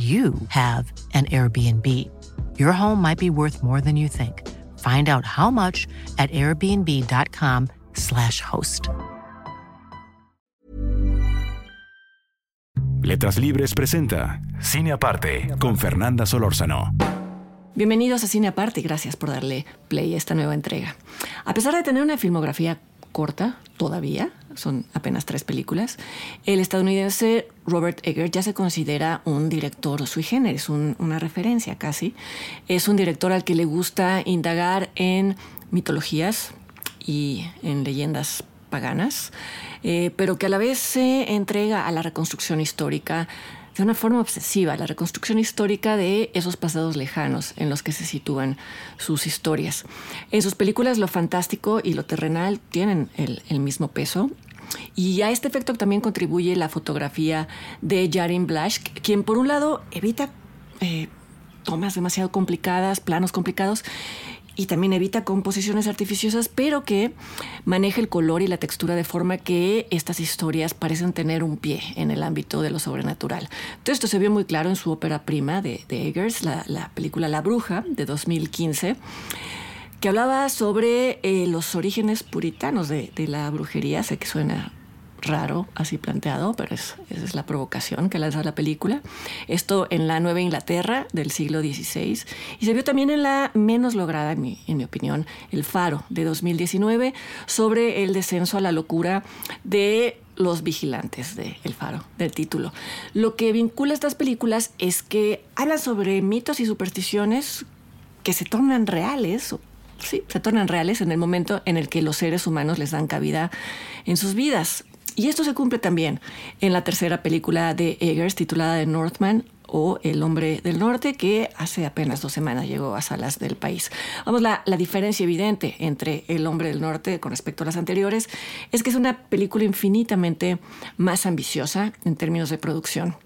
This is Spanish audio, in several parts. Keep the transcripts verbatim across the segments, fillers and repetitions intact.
you have an Airbnb. Your home might be worth more than you think. Find out how much at airbnb punto com slash host. Letras Libres presenta Cine Aparte con Fernanda Solórzano. Bienvenidos a Cine Aparte y gracias por darle play a esta nueva entrega. A pesar de tener una filmografía corta todavía, son apenas tres películas, el estadounidense Robert Eggers ya se considera un director sui generis, un, una referencia casi. Es un director al que le gusta indagar en mitologías y en leyendas paganas, eh, pero que a la vez se entrega a la reconstrucción histórica de una forma obsesiva, la reconstrucción histórica de esos pasados lejanos en los que se sitúan sus historias. En sus películas lo fantástico y lo terrenal tienen el, el mismo peso. Y a este efecto también contribuye la fotografía de Jarin Blasch, quien por un lado evita eh, tomas demasiado complicadas, planos complicados, y también evita composiciones artificiosas, pero que maneja el color y la textura de forma que estas historias parecen tener un pie en el ámbito de lo sobrenatural. Todo esto se vio muy claro en su ópera prima de, de Eggers, la, la película La Bruja, de dos mil quince, que hablaba sobre eh, los orígenes puritanos de, de la brujería. Sé que suena raro así planteado, pero es, esa es la provocación que lanza la película. Esto en la Nueva Inglaterra del siglo dieciséis. Y se vio también en la menos lograda, en mi, en mi opinión, El Faro, de dos mil diecinueve, sobre el descenso a la locura de los vigilantes de El Faro, del título. Lo que vincula estas películas es que hablan sobre mitos y supersticiones que se tornan reales, Sí, se tornan reales en el momento en el que los seres humanos les dan cabida en sus vidas. Y esto se cumple también en la tercera película de Eggers, titulada The Northman o El hombre del norte, que hace apenas dos semanas llegó a salas del país. Vamos, la, la diferencia evidente entre El hombre del norte con respecto a las anteriores es que es una película infinitamente más ambiciosa en términos de producción.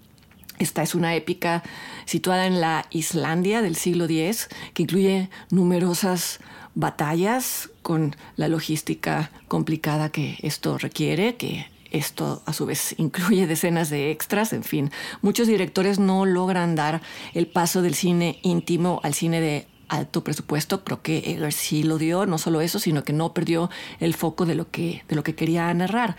Esta es una épica situada en la Islandia del siglo diez, que incluye numerosas batallas con la logística complicada que esto requiere, que esto a su vez incluye decenas de extras. En fin, muchos directores no logran dar el paso del cine íntimo al cine de alto presupuesto. Creo que Eggers sí lo dio, no solo eso, sino que no perdió el foco de lo que, de lo que quería narrar.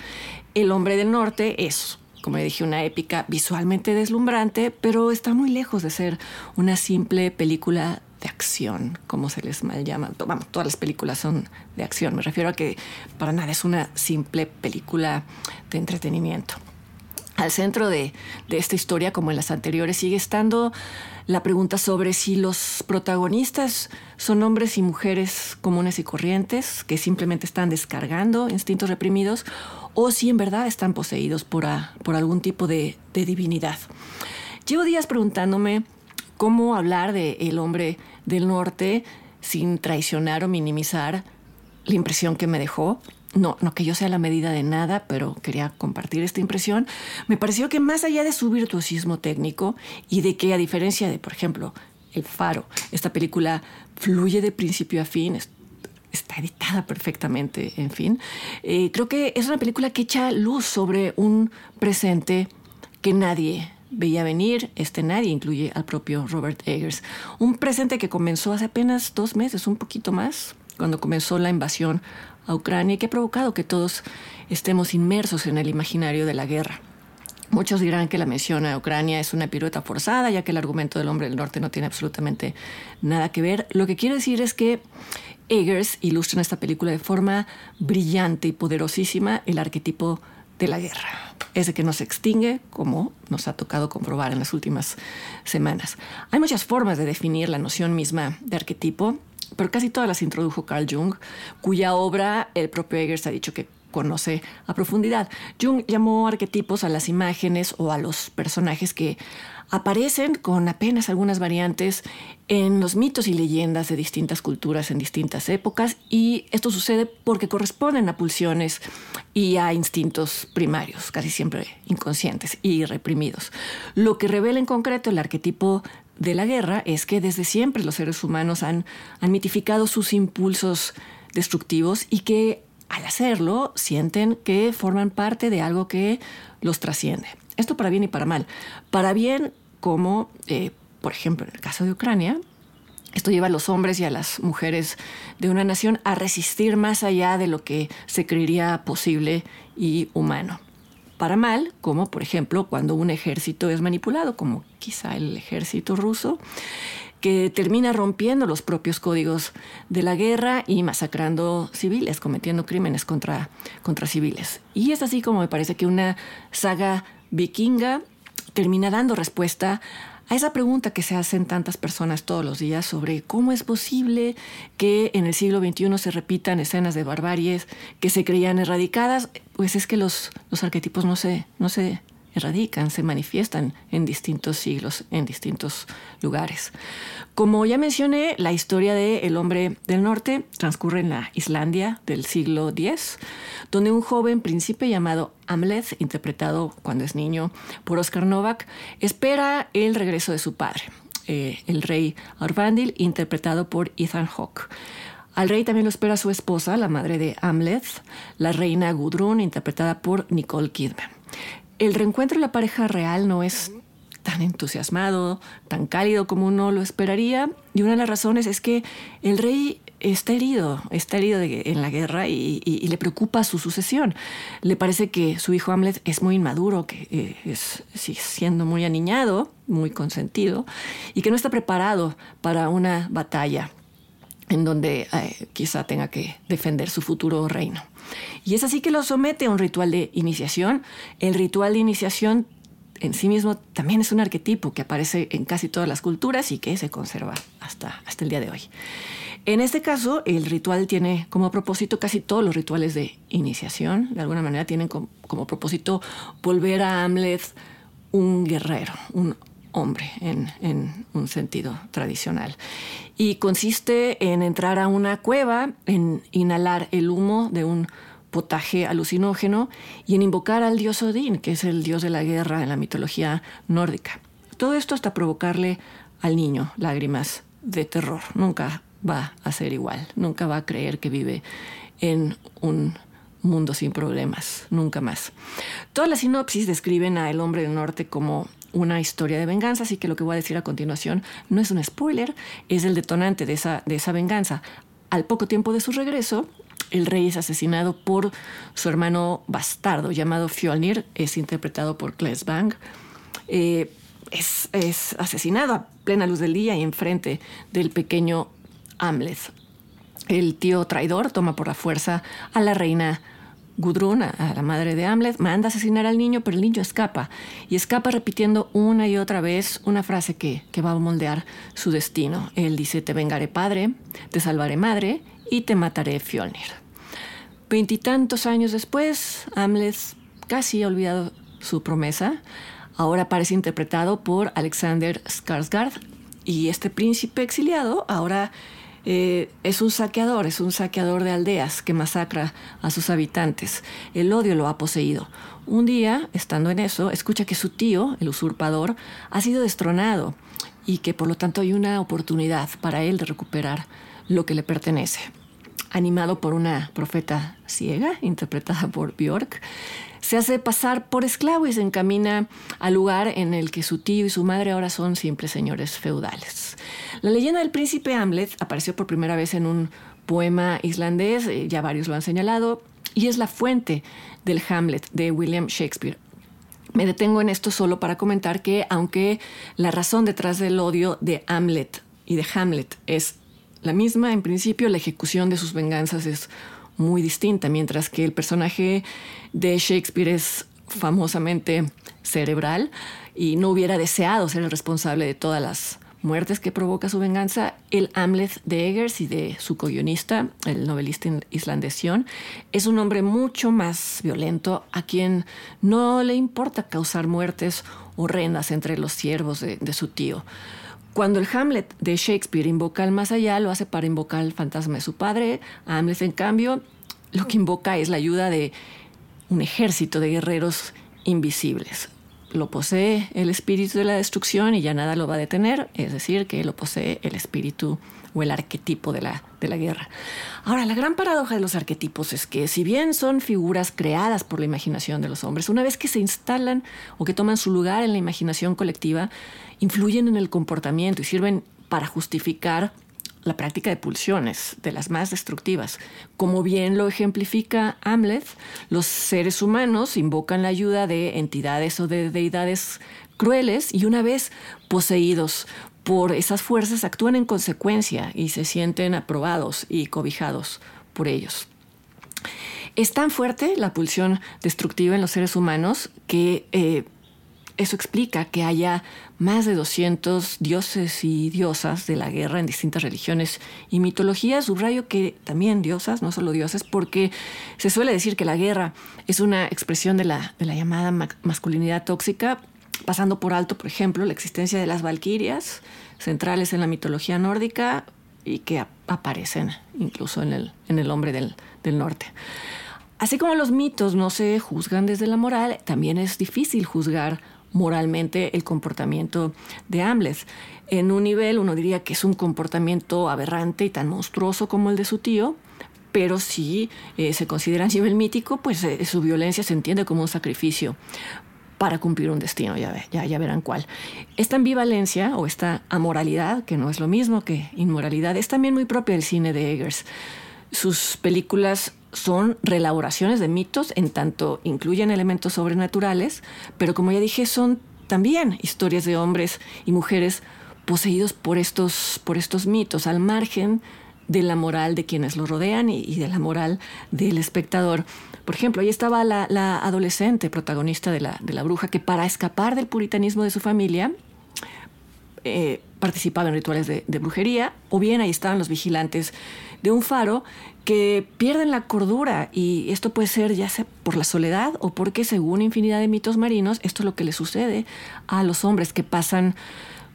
El hombre del norte es, como le dije, una épica visualmente deslumbrante, pero está muy lejos de ser una simple película de acción, como se les mal llama. Vamos, todas las películas son de acción. Me refiero a que para nada es una simple película de entretenimiento. Al centro de, de esta historia, como en las anteriores, sigue estando la pregunta sobre si los protagonistas son hombres y mujeres comunes y corrientes que simplemente están descargando instintos reprimidos, o si en verdad están poseídos por, a, por algún tipo de, de divinidad. Llevo días preguntándome cómo hablar de El hombre del norte sin traicionar o minimizar la impresión que me dejó. No, no que yo sea la medida de nada, pero quería compartir esta impresión. Me pareció que más allá de su virtuosismo técnico y de que, a diferencia de, por ejemplo, El Faro, esta película fluye de principio a fin, está editada perfectamente, en fin. Eh, creo que es una película que echa luz sobre un presente que nadie veía venir. Este nadie incluye al propio Robert Eggers. Un presente que comenzó hace apenas dos meses, un poquito más, cuando comenzó la invasión a Ucrania, y que ha provocado que todos estemos inmersos en el imaginario de la guerra. Muchos dirán que la mención a Ucrania es una pirueta forzada, ya que el argumento del hombre del norte no tiene absolutamente nada que ver. Lo que quiero decir es que Eggers ilustra en esta película de forma brillante y poderosísima el arquetipo de la guerra, ese que nos extingue, como nos ha tocado comprobar en las últimas semanas. Hay muchas formas de definir la noción misma de arquetipo, pero casi todas las introdujo Carl Jung, cuya obra el propio Eggers ha dicho que conoce a profundidad. Jung llamó arquetipos a las imágenes o a los personajes que aparecen con apenas algunas variantes en los mitos y leyendas de distintas culturas en distintas épocas, y esto sucede porque corresponden a pulsiones y a instintos primarios, casi siempre inconscientes y reprimidos. Lo que revela en concreto el arquetipo de la guerra es que desde siempre los seres humanos han, han mitificado sus impulsos destructivos y que al hacerlo sienten que forman parte de algo que los trasciende. Esto para bien y para mal. Para bien, como eh, por ejemplo en el caso de Ucrania, esto lleva a los hombres y a las mujeres de una nación a resistir más allá de lo que se creería posible y humano. Para mal, como por ejemplo cuando un ejército es manipulado, como quizá el ejército ruso, que termina rompiendo los propios códigos de la guerra y masacrando civiles, cometiendo crímenes contra, contra civiles. Y es así como me parece que una saga vikinga termina dando respuesta a esa pregunta que se hacen tantas personas todos los días sobre cómo es posible que en el siglo veintiuno se repitan escenas de barbaries que se creían erradicadas. Pues es que los, los arquetipos no se, no se erradican, se manifiestan en distintos siglos, en distintos lugares. Como ya mencioné, la historia de El hombre del norte transcurre en la Islandia del siglo diez, donde un joven príncipe llamado Amleth, interpretado cuando es niño por Oscar Novak, espera el regreso de su padre, eh, el rey Orvandil, interpretado por Ethan Hawke. Al rey también lo espera su esposa, la madre de Amleth, la reina Gudrun, interpretada por Nicole Kidman. El reencuentro de la pareja real no es tan entusiasmado, tan cálido como uno lo esperaría, y una de las razones es que el rey está herido, está herido de, en la guerra y, y, y le preocupa su sucesión. Le parece que su hijo Amleth es muy inmaduro, que eh, es sí, siendo muy aniñado, muy consentido, y que no está preparado para una batalla en donde eh, quizá tenga que defender su futuro reino. Y es así que lo somete a un ritual de iniciación. El ritual de iniciación en sí mismo también es un arquetipo que aparece en casi todas las culturas y que se conserva hasta, hasta el día de hoy. En este caso, el ritual tiene como propósito, casi todos los rituales de iniciación, de alguna manera tienen como, como propósito volver a Amleth un guerrero, un hombre en, en un sentido tradicional. Y consiste en entrar a una cueva, en inhalar el humo de un potaje alucinógeno y en invocar al dios Odín, que es el dios de la guerra en la mitología nórdica. Todo esto hasta provocarle al niño lágrimas de terror. Nunca va a ser igual, nunca va a creer que vive en un mundo sin problemas, nunca más. Todas las sinopsis describen a El hombre del norte como una historia de venganza, así que lo que voy a decir a continuación no es un spoiler, es el detonante de esa, de esa venganza. Al poco tiempo de su regreso, el rey es asesinado por su hermano bastardo, llamado Fjolnir, es interpretado por Kles Bang. Eh, es, es asesinado a plena luz del día y enfrente del pequeño Amleth. El tío traidor toma por la fuerza a la reina Gudrun, a la madre de Amleth, manda a asesinar al niño, pero el niño escapa. Y escapa repitiendo una y otra vez una frase que, que va a moldear su destino. Él dice: te vengaré padre, te salvaré madre y te mataré Fjolnir. Veintitantos años después, Amleth casi ha olvidado su promesa. Ahora parece interpretado por Alexander Skarsgård. Y este príncipe exiliado ahora... Eh, es un saqueador, es un saqueador de aldeas que masacra a sus habitantes. El odio lo ha poseído. Un día, estando en eso, escucha que su tío, el usurpador, ha sido destronado y que por lo tanto hay una oportunidad para él de recuperar lo que le pertenece. Animado por una profeta ciega, interpretada por Björk, se hace pasar por esclavo y se encamina al lugar en el que su tío y su madre ahora son simples señores feudales. La leyenda del príncipe Amleth apareció por primera vez en un poema islandés, ya varios lo han señalado, y es la fuente del Hamlet de William Shakespeare. Me detengo en esto solo para comentar que, aunque la razón detrás del odio de Amleth y de Hamlet es la misma, en principio la ejecución de sus venganzas es muy distinta, mientras que el personaje de Shakespeare es famosamente cerebral y no hubiera deseado ser el responsable de todas las muertes que provoca su venganza, el Amleth de Eggers y de su co-guionista, el novelista islandés Sjón, es un hombre mucho más violento a quien no le importa causar muertes horrendas entre los siervos de, de su tío. Cuando el Hamlet de Shakespeare invoca al más allá, lo hace para invocar al fantasma de su padre. Amleth, en cambio, lo que invoca es la ayuda de un ejército de guerreros invisibles. Lo posee el espíritu de la destrucción y ya nada lo va a detener, es decir, que lo posee el espíritu o el arquetipo de la, de la guerra. Ahora, la gran paradoja de los arquetipos es que, si bien son figuras creadas por la imaginación de los hombres, una vez que se instalan o que toman su lugar en la imaginación colectiva, influyen en el comportamiento y sirven para justificar la práctica de pulsiones, de las más destructivas. Como bien lo ejemplifica Amleth, los seres humanos invocan la ayuda de entidades o de deidades crueles y, una vez poseídos por esas fuerzas, actúan en consecuencia y se sienten aprobados y cobijados por ellos. Es tan fuerte la pulsión destructiva en los seres humanos que eh, eso explica que haya más de doscientos dioses y diosas de la guerra en distintas religiones y mitologías. Subrayo que también diosas, no solo dioses, porque se suele decir que la guerra es una expresión de la, de la llamada ma- masculinidad tóxica, pasando por alto, por ejemplo, la existencia de las Valquirias, centrales en la mitología nórdica y que ap- aparecen incluso en el, en el hombre del, del norte. Así como los mitos no se juzgan desde la moral, también es difícil juzgar moralmente el comportamiento de Amleth. En un nivel uno diría que es un comportamiento aberrante y tan monstruoso como el de su tío, pero si eh, se considera a nivel mítico, pues eh, su violencia se entiende como un sacrificio para cumplir un destino, ya, ve, ya, ya verán cuál. Esta ambivalencia o esta amoralidad, que no es lo mismo que inmoralidad, es también muy propia del cine de Eggers. Sus películas son reelaboraciones de mitos, en tanto incluyen elementos sobrenaturales, pero, como ya dije, son también historias de hombres y mujeres poseídos por estos, por estos mitos, al margen de la moral de quienes los rodean y, y de la moral del espectador. Por ejemplo, ahí estaba la, la adolescente protagonista de la, de la Bruja, que para escapar del puritanismo de su familia eh, participaba en rituales de, de brujería, o bien ahí estaban los vigilantes de un faro que pierden la cordura, y esto puede ser ya sea por la soledad o porque, según infinidad de mitos marinos, esto es lo que le sucede a los hombres que pasan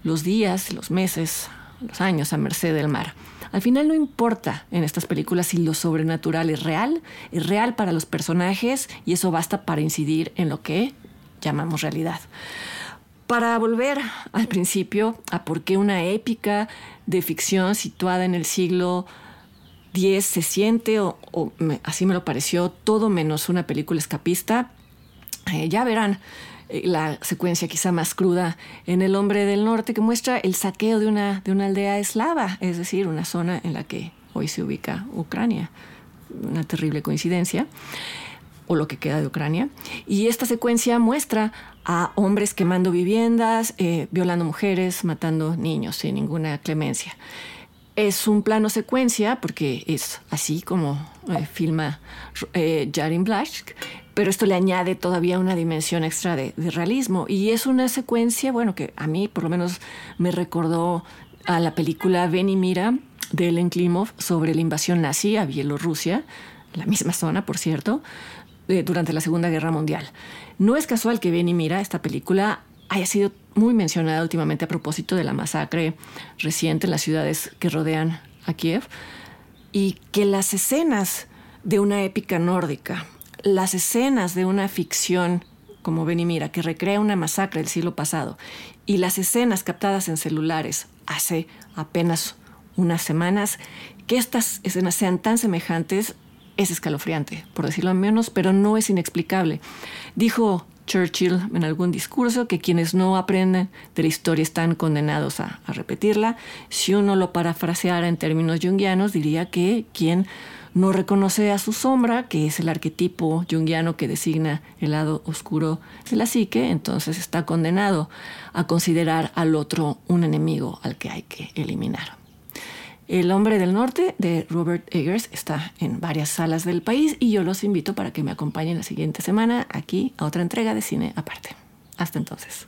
los días, los meses, los años a merced del mar. Al final no importa en estas películas si lo sobrenatural es real, es real para los personajes, y eso basta para incidir en lo que llamamos realidad. Para volver al principio, a por qué una épica de ficción situada en el siglo diez se siente, o, o me, así me lo pareció, todo menos una película escapista. Eh, ya verán eh, la secuencia quizá más cruda en El hombre del norte, que muestra el saqueo de una, de una aldea eslava, es decir, una zona en la que hoy se ubica Ucrania. Una terrible coincidencia, o lo que queda de Ucrania. Y esta secuencia muestra a hombres quemando viviendas, eh, violando mujeres, matando niños sin ninguna clemencia. Es un plano secuencia, porque es así como eh, filma eh, Jarin Blasch, pero esto le añade todavía una dimensión extra de, de realismo. Y es una secuencia, bueno, que a mí por lo menos me recordó a la película Ven y Mira, de Ellen Klimov, sobre la invasión nazi a Bielorrusia, la misma zona, por cierto, eh, durante la Segunda Guerra Mundial. No es casual que Ven y Mira, esta película, haya sido muy mencionada últimamente a propósito de la masacre reciente en las ciudades que rodean a Kiev, y que las escenas de una épica nórdica, las escenas de una ficción como Ven y Mira, que recrea una masacre del siglo pasado, y las escenas captadas en celulares hace apenas unas semanas, que estas escenas sean tan semejantes es escalofriante, por decirlo menos, pero no es inexplicable. Dijo Churchill en algún discurso que quienes no aprenden de la historia están condenados a, a repetirla. Si uno lo parafraseara en términos junguianos, diría que quien no reconoce a su sombra, que es el arquetipo junguiano que designa el lado oscuro de la psique, entonces está condenado a considerar al otro un enemigo al que hay que eliminar. El hombre del norte, de Robert Eggers, está en varias salas del país, y yo los invito para que me acompañen la siguiente semana aquí a otra entrega de Cine Aparte. Hasta entonces.